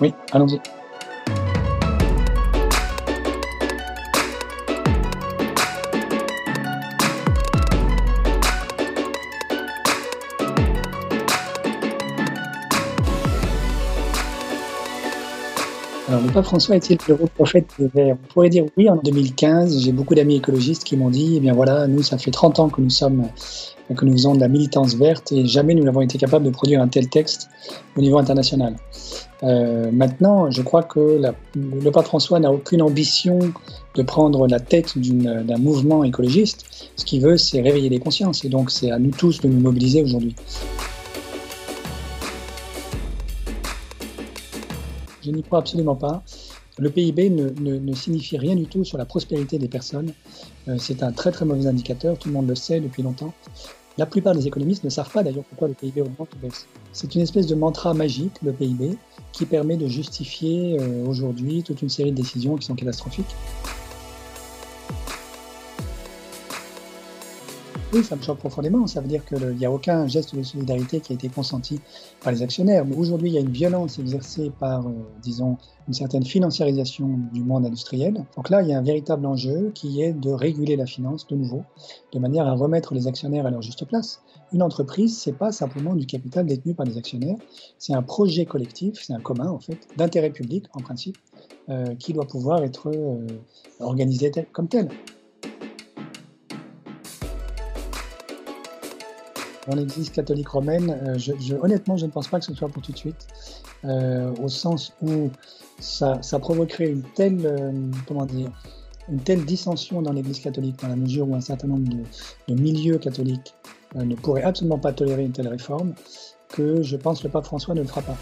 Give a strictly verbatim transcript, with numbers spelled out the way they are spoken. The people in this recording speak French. Oui, allons-y. Alors, le pape François est-il le gros prophète des Verts? On pourrait dire oui. En deux mille quinze, j'ai beaucoup d'amis écologistes qui m'ont dit, eh bien voilà, nous, ça fait trente ans que nous sommes, que nous faisons de la militance verte et jamais nous n'avons été capables de produire un tel texte au niveau international. Euh, maintenant, je crois que la, le pape François n'a aucune ambition de prendre la tête d'un mouvement écologiste. Ce qu'il veut, c'est réveiller les consciences et donc c'est à nous tous de nous mobiliser aujourd'hui. Je n'y crois absolument pas. Le P I B ne, ne, ne signifie rien du tout sur la prospérité des personnes. Euh, c'est un très très mauvais indicateur, tout le monde le sait depuis longtemps. La plupart des économistes ne savent pas d'ailleurs pourquoi le P I B augmente ou baisse. C'est une espèce de mantra magique, le P I B, qui permet de justifier euh, aujourd'hui toute une série de décisions qui sont catastrophiques. Oui, ça me choque profondément, ça veut dire qu'il n'y a aucun geste de solidarité qui a été consenti par les actionnaires. Mais aujourd'hui, il y a une violence exercée par, euh, disons, une certaine financiarisation du monde industriel. Donc là, il y a un véritable enjeu qui est de réguler la finance de nouveau, de manière à remettre les actionnaires à leur juste place. Une entreprise, ce n'est pas simplement du capital détenu par les actionnaires, c'est un projet collectif, c'est un commun en fait, d'intérêt public en principe, euh, qui doit pouvoir être euh, organisé tel, comme tel. Dans l'Église catholique romaine, je, je, honnêtement, je ne pense pas que ce soit pour tout de suite, euh, au sens où ça, ça provoquerait une telle, euh, comment dire, une telle dissension dans l'Église catholique, dans la mesure où un certain nombre de, de milieux catholiques euh, ne pourraient absolument pas tolérer une telle réforme, que je pense que le pape François ne le fera pas.